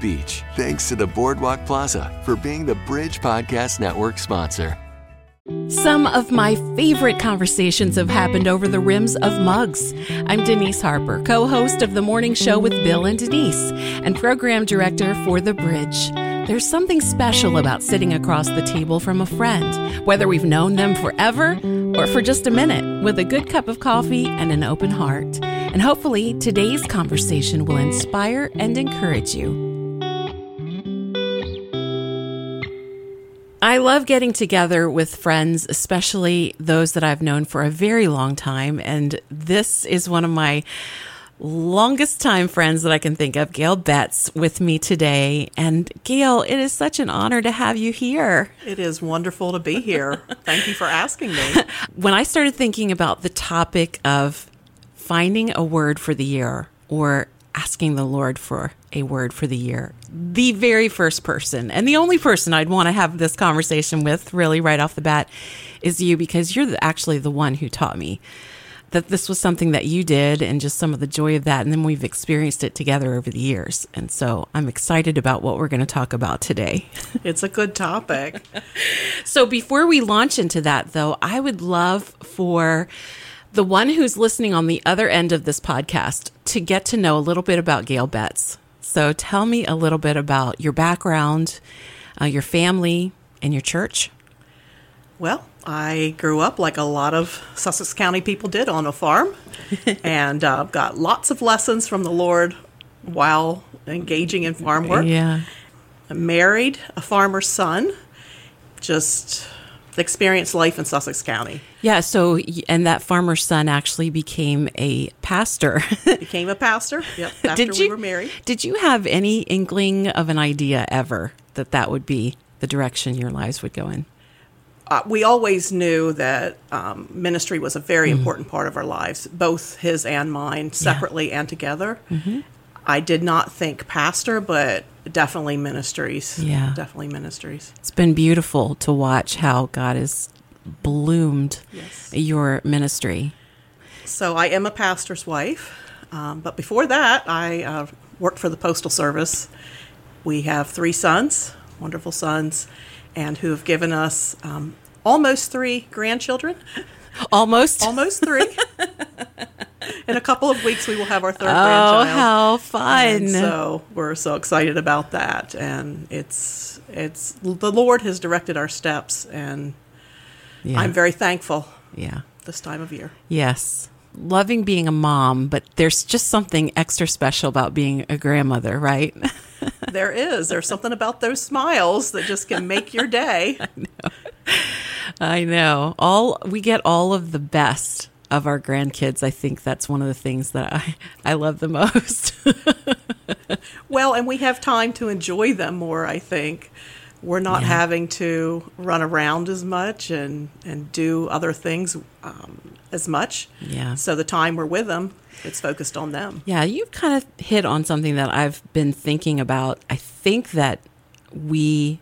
Beach. Thanks to the Boardwalk Plaza for being the Bridge Podcast Network sponsor. Some of my favorite conversations have happened over the rims of mugs. I'm Denise Harper, co-host of The Morning Show with Bill and Denise, and program director for The Bridge. There's something special about sitting across the table from a friend, whether we've known them forever or for just a minute, with a good cup of coffee and an open heart. And hopefully, today's conversation will inspire and encourage you. I love getting together with friends, especially those that I've known for a very long time. And this is one of my longest time friends that I can think of, Gail Betts, with me today. And Gail, it is such an honor to have you here. It is wonderful to be here. Thank you for asking me. When I started thinking about the topic of finding a word for the year, or asking the Lord for a word for the year, the very first person and the only person I'd want to have this conversation with, really right off the bat, is you, because you're actually the one who taught me that this was something that you did, and just some of the joy of that. And then we've experienced it together over the years. And so I'm excited about what we're going to talk about today. It's a good topic. So before we launch into that, though, I would love for the one who's listening on the other end of this podcast to get to know a little bit about Gail Betts. So tell me a little bit about your background, your family, and your church. Well, I grew up like a lot of Sussex County people did, on a farm, and got lots of lessons from the Lord while engaging in farm work. Yeah. I married a farmer's son, just experienced life in Sussex County. Yeah, so, and that farmer's son actually became a pastor. Became a pastor, yep, after we were married. Did you have any inkling of an idea ever that that would be the direction your lives would go in? We always knew that ministry was a very important part of our lives, both his and mine, separately and together. Mm-hmm. I did not think pastor, but definitely ministries. Yeah. Definitely ministries. It's been beautiful to watch how God has bloomed your ministry. So I am a pastor's wife, but before that, I worked for the Postal Service. We have three sons, wonderful sons, and who have given us almost three grandchildren. Almost? Almost three. In a couple of weeks, we will have our third grandchild. Oh, how fun. And so we're so excited about that. And it's the Lord has directed our steps, and I'm very thankful this time of year. Yes. Loving being a mom, but there's just something extra special about being a grandmother, right? There is. There's something about those smiles that just can make your day. I know. I know. We get all of the best of our grandkids. I think that's one of the things that I love the most. Well, and we have time to enjoy them more, I think. We're not having to run around as much and do other things as much. Yeah. So the time we're with them, it's focused on them. Yeah, you've kind of hit on something that I've been thinking about. I think that we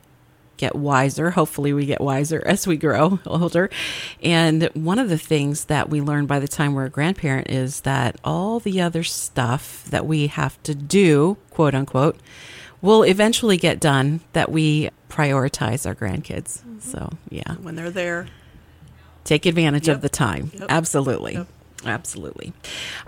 get wiser. Hopefully we get wiser as we grow older. And one of the things that we learn by the time we're a grandparent is that all the other stuff that we have to do, quote unquote, will eventually get done, that we prioritize our grandkids. Mm-hmm. So, yeah. When they're there. Take advantage of the time. Yep. Absolutely. Yep. Absolutely.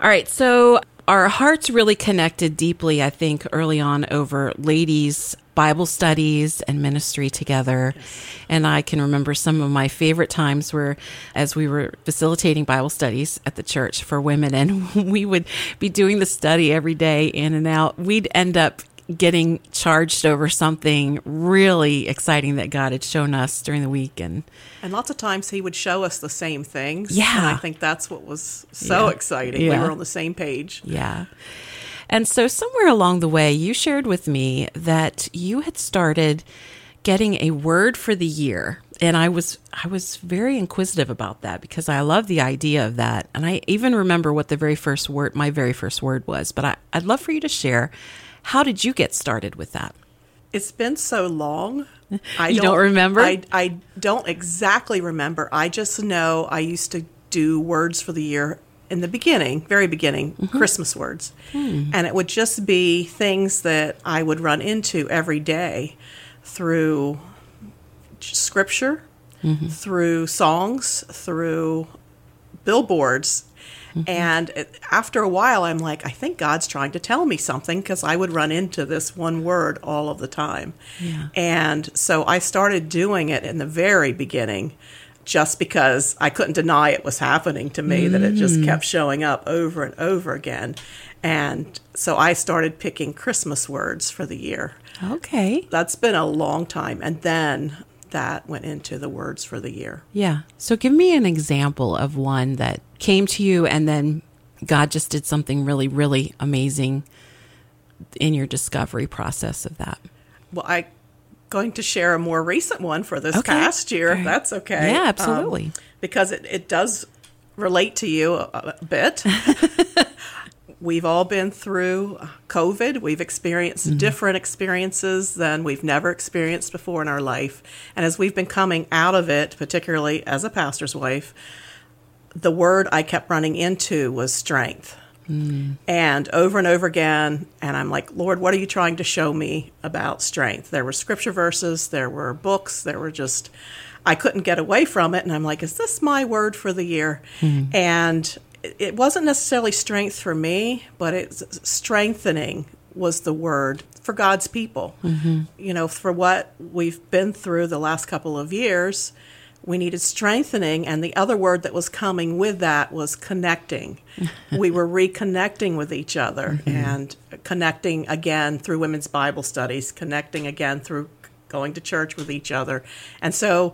All right. So our hearts really connected deeply, I think, early on over ladies' Bible studies and ministry together. Yes. And I can remember some of my favorite times where, as we were facilitating Bible studies at the church for women, and we would be doing the study every day in and out, we'd end up getting charged over something really exciting that God had shown us during the week. And lots of times he would show us the same things. Yeah. And I think that's what was so exciting. Yeah. We were on the same page. Yeah. And so somewhere along the way, you shared with me that you had started getting a word for the year. And I was very inquisitive about that because I love the idea of that. And I even remember what my very first word was, but I'd love for you to share, how did you get started with that? It's been so long. I don't remember? I don't exactly remember. I just know I used to do words for the year in the very beginning, mm-hmm. Christmas words. Mm. And it would just be things that I would run into every day through scripture, mm-hmm. through songs, through billboards. Mm-hmm. And after a while, I'm like, I think God's trying to tell me something, because I would run into this one word all of the time. Yeah. And so I started doing it in the very beginning, just because I couldn't deny it was happening to me, that it just kept showing up over and over again. And so I started picking Christmas words for the year. Okay. That's been a long time. And then that went into the words for the year. Yeah. So give me an example of one that came to you and then God just did something really, really amazing in your discovery process of that. Well, I'm going to share a more recent one for this past year, if that's okay. Yeah, absolutely. Because it does relate to you a bit. We've all been through COVID. We've experienced mm-hmm. different experiences than we've never experienced before in our life. And as we've been coming out of it, particularly as a pastor's wife, the word I kept running into was strength. Mm. And over again, and I'm like, Lord, what are you trying to show me about strength? There were scripture verses, there were books, there were just, I couldn't get away from it. And I'm like, is this my word for the year? Mm. And it wasn't necessarily strength for me, but it's strengthening was the word for God's people. Mm-hmm. You know, for what we've been through the last couple of years, we needed strengthening. And the other word that was coming with that was connecting. We were reconnecting with each other mm-hmm. and connecting again through women's Bible studies, connecting again through going to church with each other. And so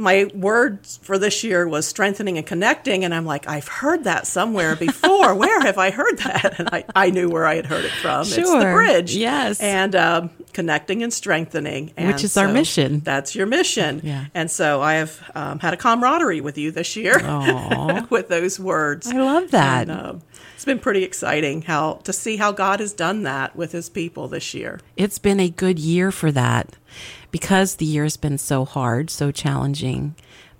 my word for this year was strengthening and connecting, and I'm like, I've heard that somewhere before. Where have I heard that? And I knew where I had heard it from. Sure. It's the Bridge. Yes. And connecting and strengthening. And which is our mission. That's your mission. Yeah. And so I have had a camaraderie with you this year with those words. I love that. And, it's been pretty exciting to see how God has done that with his people this year. It's been a good year for that. Because the year has been so hard, so challenging,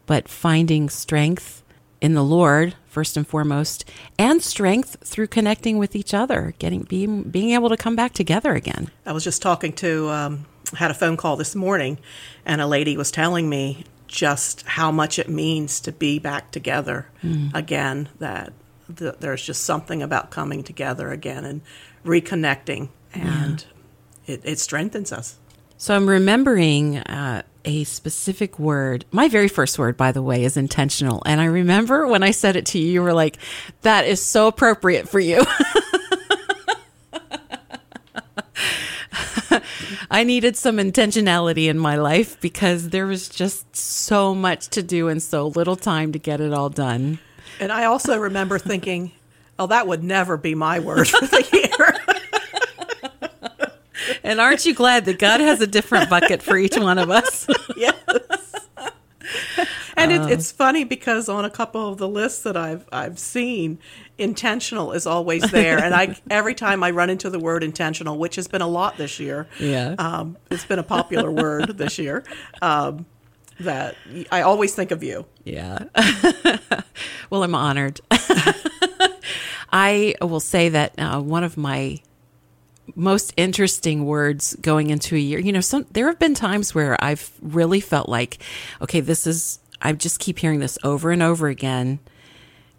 but finding strength in the Lord, first and foremost, and strength through connecting with each other, being able to come back together again. I was just talking to, had a phone call this morning, and a lady was telling me just how much it means to be back together again, that there's just something about coming together again and reconnecting, and it strengthens us. So I'm remembering a specific word. My very first word, by the way, is intentional. And I remember when I said it to you, you were like, that is so appropriate for you. I needed some intentionality in my life because there was just so much to do and so little time to get it all done. And I also remember thinking, oh, that would never be my word for the year. And aren't you glad that God has a different bucket for each one of us? Yes. And it's funny because on a couple of the lists that I've seen, intentional is always there. And every time I run into the word intentional, which has been a lot this year, it's been a popular word this year, that I always think of you. Yeah. Well, I'm honored. I will say that one of my most interesting words going into a year. You know, there have been times where I've really felt like, okay, I just keep hearing this over and over again.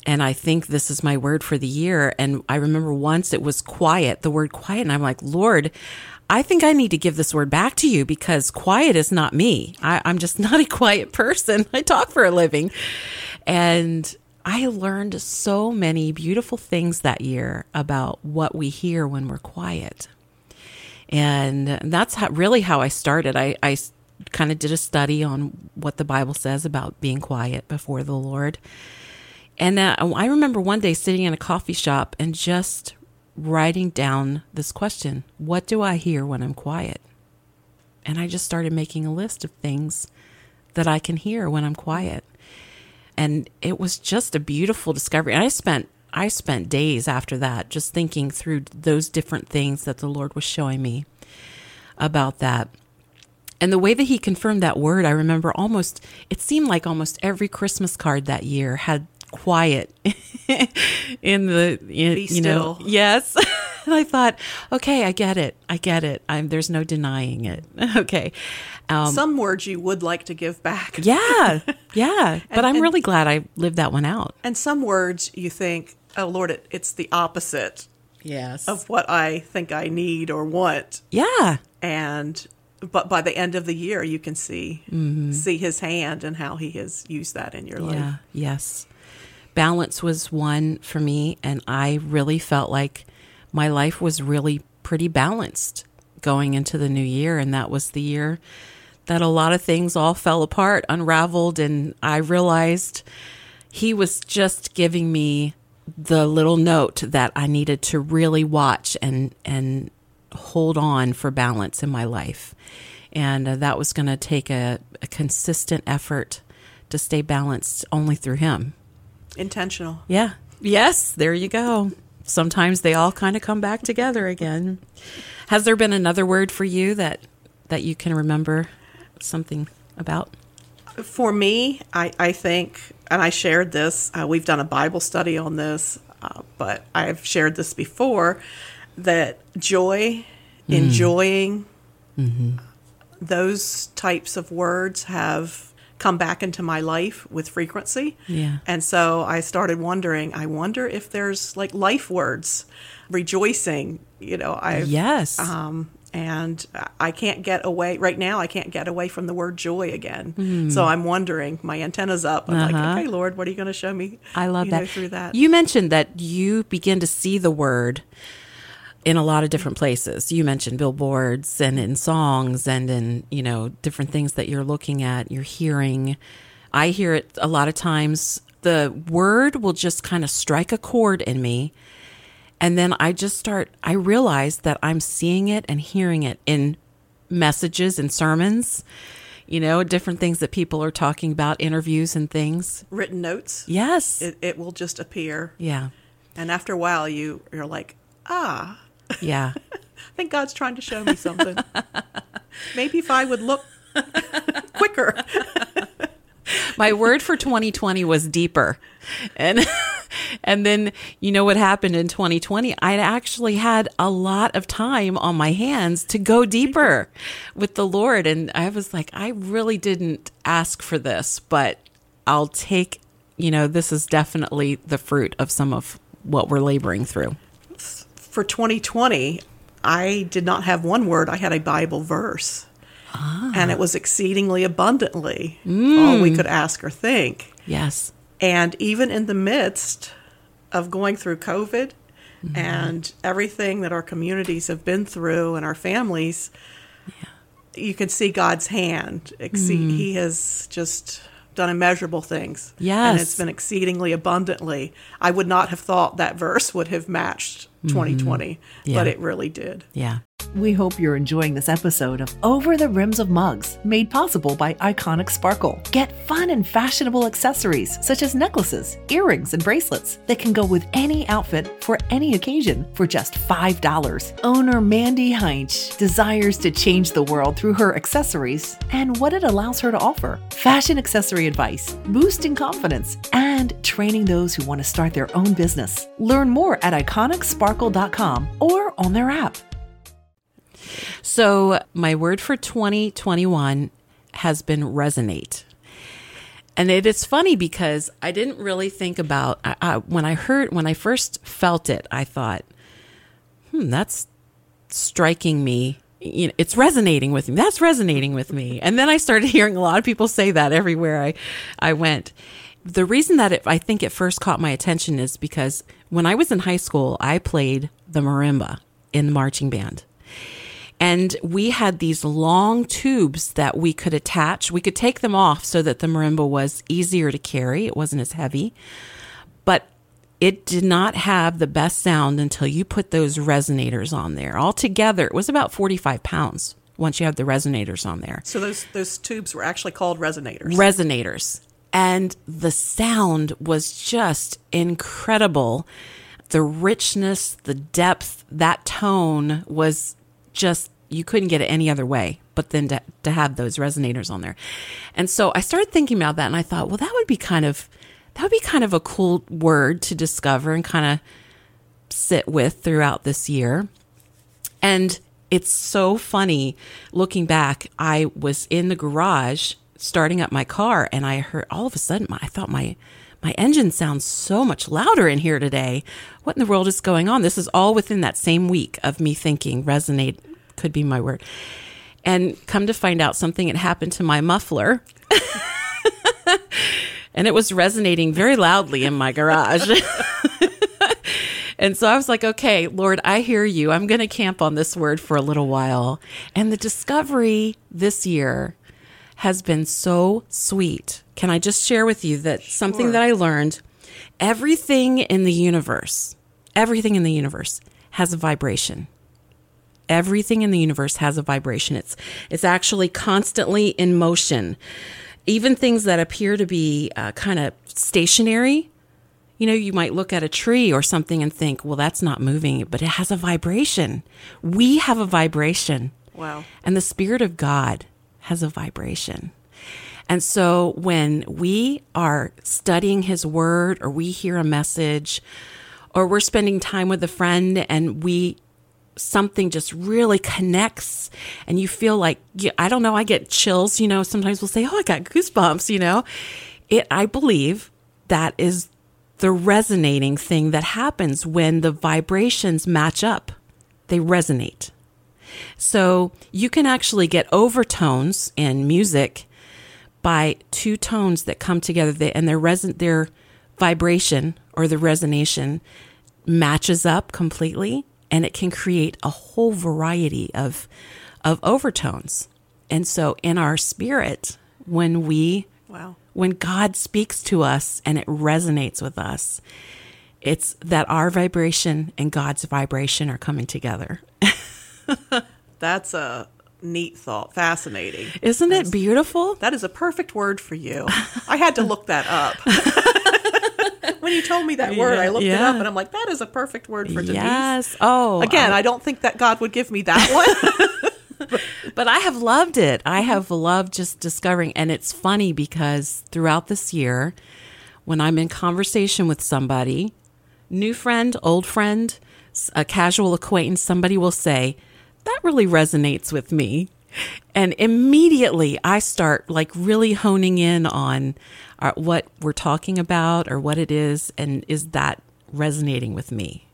And I think this is my word for the year. And I remember once it was quiet, the word quiet. And I'm like, Lord, I think I need to give this word back to you because quiet is not me. I'm just not a quiet person. I talk for a living. And I learned so many beautiful things that year about what we hear when we're quiet. And that's really how I started. I kind of did a study on what the Bible says about being quiet before the Lord. And I remember one day sitting in a coffee shop and just writing down this question. What do I hear when I'm quiet? And I just started making a list of things that I can hear when I'm quiet. And it was just a beautiful discovery. And I spent days after that just thinking through those different things that the Lord was showing me about that. And the way that he confirmed that word, I remember it seemed like almost every Christmas card that year had quiet in the, Be still. Yes. And I thought, okay, I get it. There's no denying it. Okay. Some words you would like to give back. Yeah. Yeah. But I'm really glad I lived that one out. And some words you think, oh Lord, it's the opposite. Yes. Of what I think I need or want. Yeah. But by the end of the year, you can see his hand and how he has used that in your life. Yeah. Yes. Balance was one for me. And I really felt like my life was really pretty balanced going into the new year. And that was the year that a lot of things all fell apart, unraveled. And I realized he was just giving me the little note that I needed to really watch and hold on for balance in my life. And that was going to take a consistent effort to stay balanced only through him. Intentional. Yeah. Yes. There you go. Sometimes they all kind of come back together again. Has there been another word for you that you can remember something about? For me, I think, and I shared this, we've done a Bible study on this, but I've shared this before, that joy, enjoying, those types of words have come back into my life with frequency. Yeah. And so I started wondering, I wonder if there's like life words, rejoicing, and I can't get away right now. I can't get away from the word joy again. Mm. So I'm wondering, my antenna's up. I'm like, okay, Lord, what are you going to show me? I love through that. You mentioned that you begin to see the word in a lot of different places. You mentioned billboards and in songs and in, different things that you're looking at, you're hearing. I hear it a lot of times. The word will just kind of strike a chord in me. And then I realize that I'm seeing it and hearing it in messages and sermons, different things that people are talking about, interviews and things. Written notes. Yes. It will just appear. Yeah. And after a while, you're like, yeah. I think God's trying to show me something. Maybe if I would look quicker. My word for 2020 was deeper. And then you know what happened in 2020? I actually had a lot of time on my hands to go deeper with the Lord. And I was like, I really didn't ask for this, but I'll take, this is definitely the fruit of some of what we're laboring through. For 2020, I did not have one word. I had a Bible verse. Ah. And it was exceedingly abundantly all we could ask or think. Yes. And even in the midst of going through COVID and everything that our communities have been through and our families, you can see God's hand. He has just done immeasurable things. Yes. And it's been exceedingly abundantly. I would not have thought that verse would have matched 2020, but it really did. Yeah. We hope you're enjoying this episode of Over the Rims of Mugs, made possible by Iconic Sparkle. Get fun and fashionable accessories such as necklaces, earrings, and bracelets that can go with any outfit for any occasion for just $5. Owner Mandy Heinz desires to change the world through her accessories and what it allows her to offer. Fashion accessory advice, boosting confidence, and training those who want to start their own business. Learn more at iconicsparkle.com or on their app. So my word for 2021 has been resonate. And it is funny because I didn't really think about, when I first felt it, I thought, that's striking me. It's resonating with me. That's resonating with me. And then I started hearing a lot of people say that everywhere I went. The reason that I think it first caught my attention is because when I was in high school, I played the marimba in the marching band. And we had these long tubes that we could attach. We could take them off so that the marimba was easier to carry. It wasn't as heavy. But It did not have the best sound until you put those resonators on there. Altogether, it was about 45 pounds once you had the resonators on there. So those tubes were actually called resonators. Resonators. And the sound was just incredible. The richness, the depth, that tone was just, you couldn't get it any other way, but then to have those resonators on there. And so I started thinking about that, and I thought, well, that would be kind of a cool word to discover and kind of sit with throughout this year. And it's so funny looking back. I was in the garage starting up my car, and I heard all of a sudden, I thought my engine sounds so much louder in here today. What in the world is going on? This is all within that same week of me thinking resonate could be my word. And come to find out, something had happened to my muffler. And it was resonating very loudly in my garage. And so I was like, okay, Lord, I hear you. I'm going to camp on this word for a little while. And the discovery this year has been so sweet. Can I just share with you that something that I learned, everything in the universe has a vibration. Everything in the universe has a vibration. It's actually constantly in motion. Even things that appear to be kind of stationary, you might look at a tree or something and think, well, that's not moving, but it has a vibration. We have a vibration. Wow. And the Spirit of God has a vibration. And so when we are studying His Word, or we hear a message, or we're spending time with a friend and something just really connects, and you feel like, I don't know, I get chills, sometimes we'll say, oh, I got goosebumps, I believe that is the resonating thing that happens when the vibrations match up. They resonate. So you can actually get overtones in music by two tones that come together, and their vibration or the resonation matches up completely. And it can create a whole variety of overtones. And so in our spirit, when God speaks to us and it resonates with us, it's that our vibration and God's vibration are coming together. That's a neat thought. Fascinating. Isn't it beautiful? That is a perfect word for you. I had to look that up. When you told me that word, I looked it up, and I'm like, that is a perfect word for Denise. Yes. Oh. Again, I don't think that God would give me that one. But I have loved it. I have loved just discovering. And it's funny because throughout this year, when I'm in conversation with somebody, new friend, old friend, a casual acquaintance, somebody will say, that really resonates with me. And immediately I start really honing in on what we're talking about or what it is, and is that resonating with me?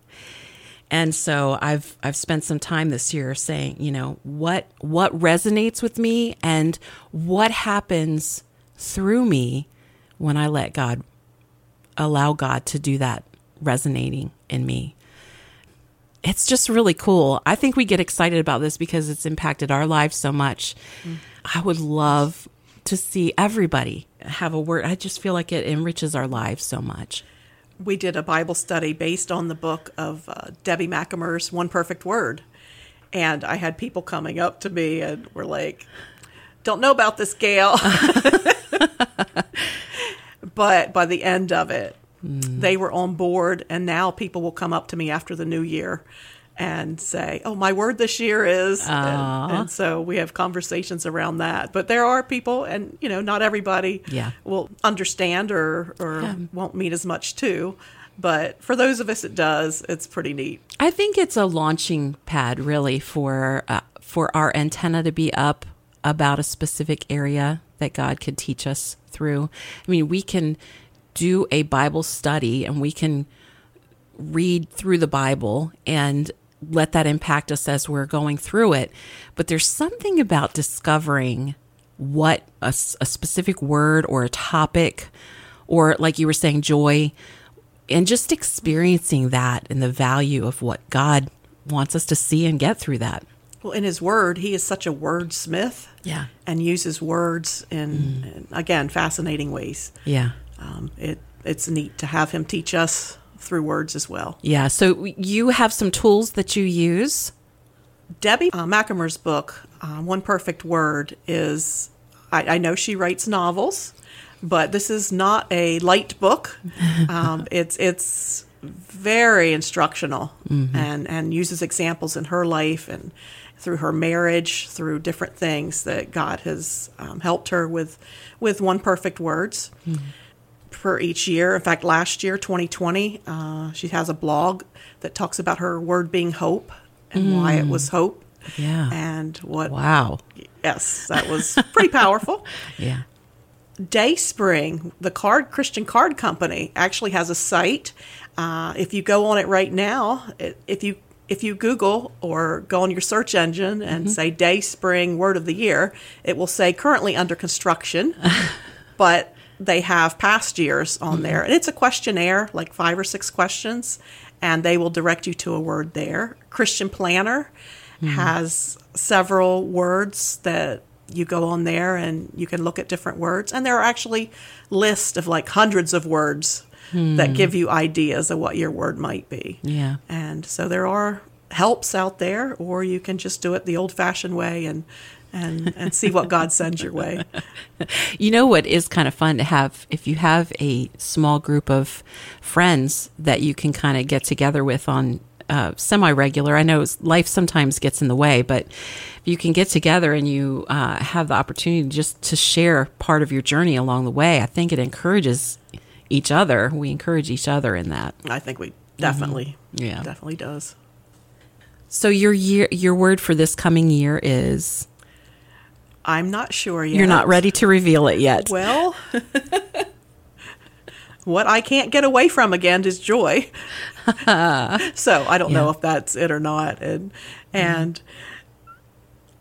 And so I've spent some time this year saying, what resonates with me and what happens through me when I let God, allow God to do that resonating in me. It's just really cool. I think we get excited about this because it's impacted our lives so much. Mm. I would love to see everybody have a word. I just feel like it enriches our lives so much. We did a Bible study based on the book of Debbie McAmer's One Perfect Word. And I had people coming up to me and were like, don't know about this, Gail. But by the end of it, they were on board, and now people will come up to me after the new year and say, oh, my word this year is, and so we have conversations around that. But there are people, and not everybody will understand or won't mean as much too. But for those of us it does, it's pretty neat. I think it's a launching pad really for our antenna to be up about a specific area that God could teach us through. I mean, we can do a Bible study and we can read through the Bible and let that impact us as we're going through it. But there's something about discovering what a specific word or a topic, or like you were saying, joy, and just experiencing that and the value of what God wants us to see and get through that. Well, in His Word, He is such a wordsmith, and uses words in again, fascinating ways. It's neat to have Him teach us through words as well. Yeah. So you have some tools that you use. Debbie McAmer's book, One Perfect Word, is, I know she writes novels, but this is not a light book. It's very instructional, mm-hmm. and uses examples in her life and through her marriage, through different things that God has helped her with One Perfect Words. Mm-hmm. For each year. In fact, last year, 2020, she has a blog that talks about her word being hope and why it was hope. Yeah. And what... Wow. Yes, that was pretty powerful. Yeah. Dayspring, the Christian card company, actually has a site. If you go on it right now, if you Google or go on your search engine and say Dayspring Word of the Year, it will say currently under construction, but... They have past years on there. And it's a questionnaire, like 5 or 6 questions, and they will direct you to a word there. Christian Planner has several words that you go on there and you can look at different words. And there are actually lists of like hundreds of words that give you ideas of what your word might be. Yeah. And so there are helps out there, or you can just do it the old-fashioned way and see what God sends your way. You know what is kind of fun to have, if you have a small group of friends that you can kind of get together with on semi-regular. I know life sometimes gets in the way, but if you can get together and you have the opportunity just to share part of your journey along the way, I think it encourages each other. We encourage each other in that. I think we definitely, definitely does. So your word for this coming year is... I'm not sure yet. You're not ready to reveal it yet. Well, what I can't get away from again is joy. So I don't know if that's it or not. And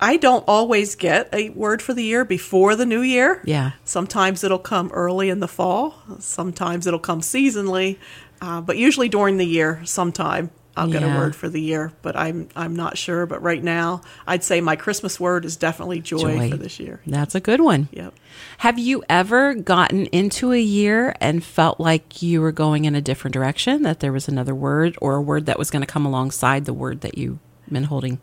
I don't always get a word for the year before the new year. Yeah. Sometimes it'll come early in the fall. Sometimes it'll come seasonally. But usually during the year, sometime I'll get a word for the year, but I'm not sure. But right now, I'd say my Christmas word is definitely joy for this year. That's a good one. Yep. Have you ever gotten into a year and felt like you were going in a different direction, that there was another word or a word that was going to come alongside the word that you've been holding?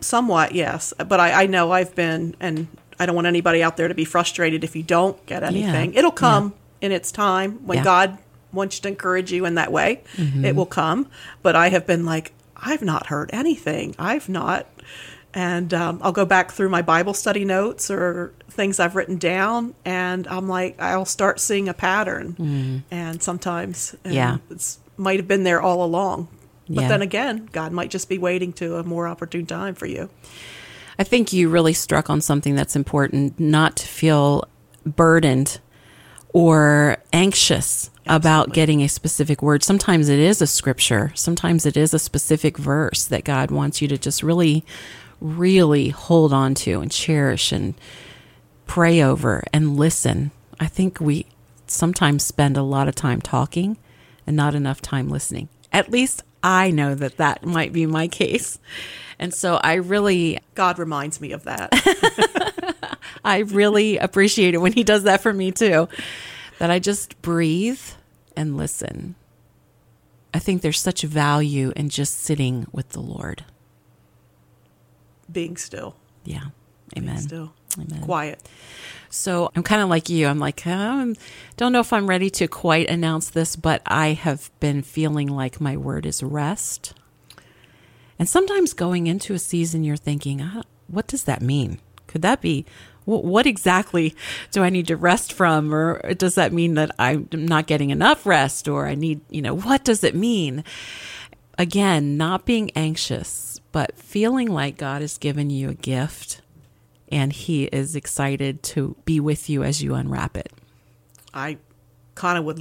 Somewhat, yes. But I know I've been, and I don't want anybody out there to be frustrated if you don't get anything. Yeah. It'll come in its time when God wants you to encourage you in that way. Mm-hmm. It will come. But I have been like, I've not heard anything. I've not. And I'll go back through my Bible study notes or things I've written down. And I'm like, I'll start seeing a pattern. Mm. And sometimes it might have been there all along. But then again, God might just be waiting to a more opportune time for you. I think you really struck on something that's important, not to feel burdened or anxious about getting a specific word. Sometimes it is a scripture. Sometimes it is a specific verse that God wants you to just really, really hold on to and cherish and pray over and listen. I think we sometimes spend a lot of time talking and not enough time listening. At least I know that might be my case. And so God reminds me of that. I really appreciate it when he does that for me too, that I just breathe and listen. I think there's such value in just sitting with the Lord. Being still. Yeah. Amen. Being still. Amen. Quiet. So I'm kind of like you. I'm like, I don't know if I'm ready to quite announce this, but I have been feeling like my word is rest. And sometimes going into a season, you're thinking, what does that mean? Could that be, what exactly do I need to rest from? Or does that mean that I'm not getting enough rest? Or I need, what does it mean? Again, not being anxious, but feeling like God has given you a gift and he is excited to be with you as you unwrap it. I kind of would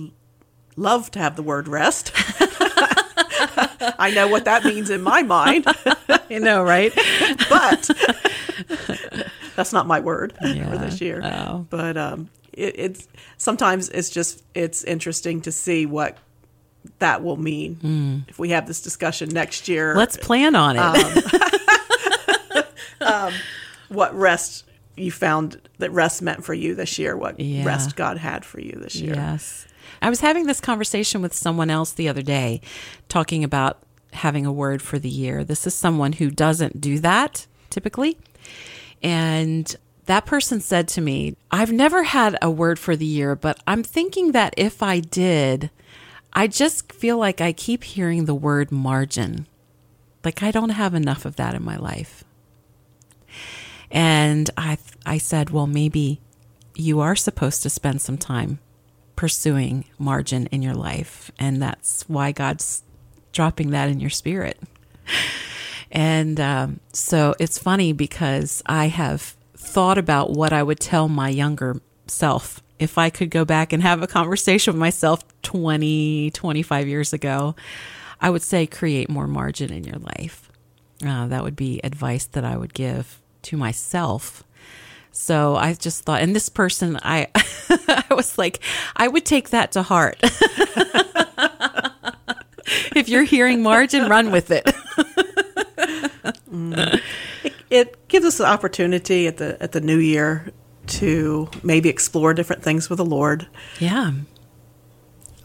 love to have the word rest. I know what that means in my mind. You know, right? But that's not my word for this year. Oh. But it's sometimes it's interesting to see what that will mean if we have this discussion next year. Let's plan on it. What rest you found that rest meant for you this year, what rest God had for you this year. Yes. I was having this conversation with someone else the other day, talking about having a word for the year. This is someone who doesn't do that typically. And that person said to me, I've never had a word for the year, but I'm thinking that if I did, I just feel like I keep hearing the word margin. Like I don't have enough of that in my life. And I said, well, maybe you are supposed to spend some time pursuing margin in your life. And that's why God's dropping that in your spirit. And so it's funny because I have thought about what I would tell my younger self if I could go back and have a conversation with myself 20, 25 years ago. I would say create more margin in your life. That would be advice that I would give to myself. So I just thought, and this person, I was like, I would take that to heart. If you're hearing margin, run with it. It gives us an opportunity at the new year to maybe explore different things with the Lord. Yeah.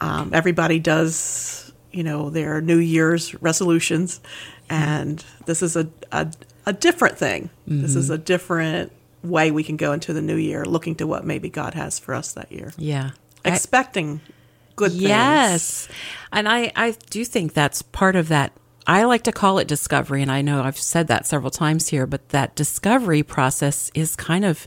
Everybody does, their New Year's resolutions, and this is a different thing. Mm-hmm. This is a different way we can go into the new year, looking to what maybe God has for us that year. Yeah. Expecting good things. Yes. And I do think that's part of that. I like to call it discovery, and I know I've said that several times here, but that discovery process is kind of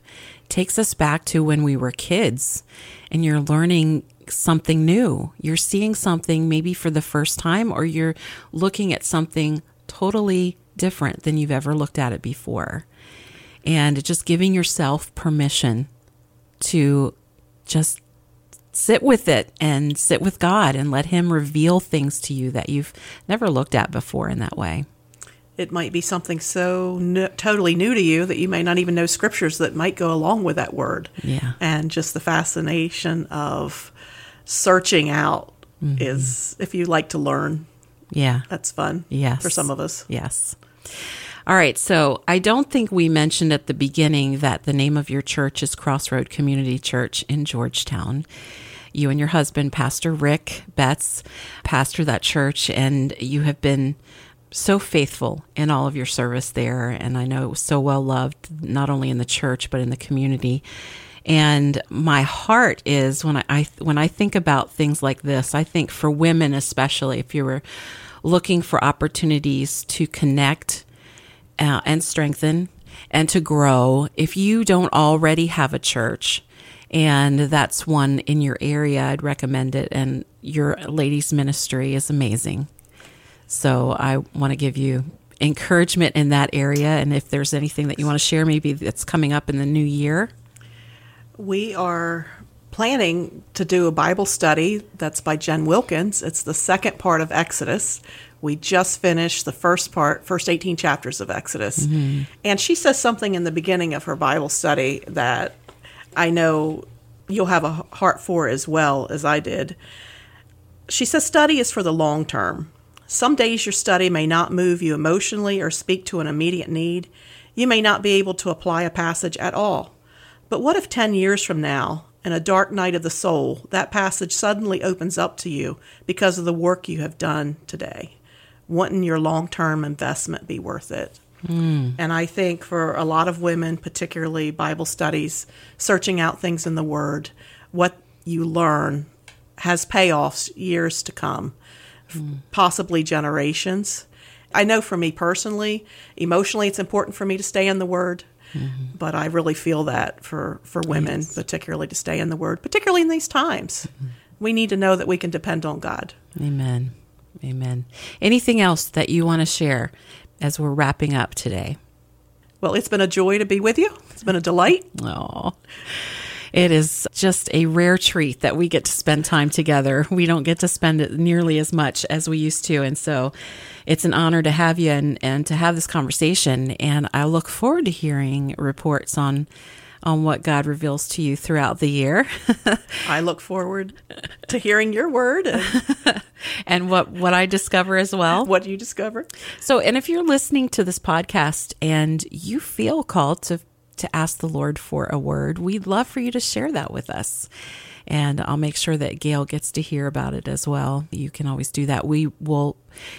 takes us back to when we were kids, and you're learning something new. You're seeing something maybe for the first time, or you're looking at something totally different than you've ever looked at it before. And just giving yourself permission to just sit with it and sit with God and let Him reveal things to you that you've never looked at before in that way. It might be something so totally new to you that you may not even know scriptures that might go along with that word. Yeah. And just the fascination of searching out is, if you like to learn, yeah, that's fun. Yes, for some of us. Yes. All right. So I don't think we mentioned at the beginning that the name of your church is Crossroad Community Church in Georgetown. You and your husband, Pastor Rick Betts, pastor that church, and you have been so faithful in all of your service there. And I know it was so well loved, not only in the church, but in the community. And my heart is when I think about things like this, I think for women especially, if you were looking for opportunities to connect and strengthen and to grow, if you don't already have a church, and that's one in your area, I'd recommend it. And your ladies' ministry is amazing. So I want to give you encouragement in that area. And if there's anything that you want to share, maybe that's coming up in the new year. We are planning to do a Bible study that's by Jen Wilkins. It's the second part of Exodus. We just finished the first part, first 18 chapters of Exodus. Mm-hmm. And she says something in the beginning of her Bible study that I know you'll have a heart for as well as I did. She says, study is for the long term. Some days your study may not move you emotionally or speak to an immediate need. You may not be able to apply a passage at all. But what if 10 years from now, in a dark night of the soul, that passage suddenly opens up to you because of the work you have done today? Wouldn't your long-term investment be worth it? Mm. And I think for a lot of women, particularly Bible studies, searching out things in the Word, what you learn has payoffs years to come, possibly generations. I know for me personally, emotionally, it's important for me to stay in the Word. Mm-hmm. But I really feel that for women, yes, particularly to stay in the Word, particularly in these times. Mm-hmm. We need to know that we can depend on God. Amen. Amen. Anything else that you want to share as we're wrapping up today? Well, it's been a joy to be with you. It's been a delight. Oh, it is just a rare treat that we get to spend time together. We don't get to spend it nearly as much as we used to. And so it's an honor to have you and to have this conversation. And I look forward to hearing reports on what God reveals to you throughout the year. I look forward to hearing your word. And what I discover as well. What you discover. So, and if you're listening to this podcast and you feel called to to ask the Lord for a word, we'd love for you to share that with us. And I'll make sure that Gail gets to hear about it as well. You can always do that. We will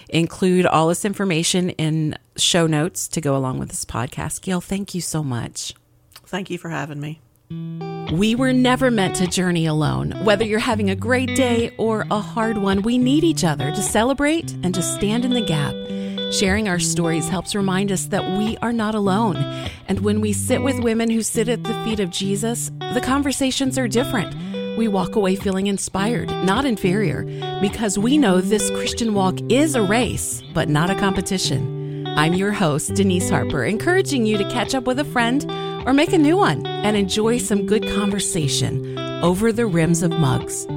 include all this information in show notes to go along with this podcast. Gail, thank you so much. Thank you for having me. We were never meant to journey alone. Whether you're having a great day or a hard one, we need each other to celebrate and to stand in the gap. Sharing our stories helps remind us that we are not alone. And when we sit with women who sit at the feet of Jesus, the conversations are different. We walk away feeling inspired, not inferior, because we know this Christian walk is a race, but not a competition. I'm your host, Denise Harper, encouraging you to catch up with a friend or make a new one and enjoy some good conversation over the rims of mugs.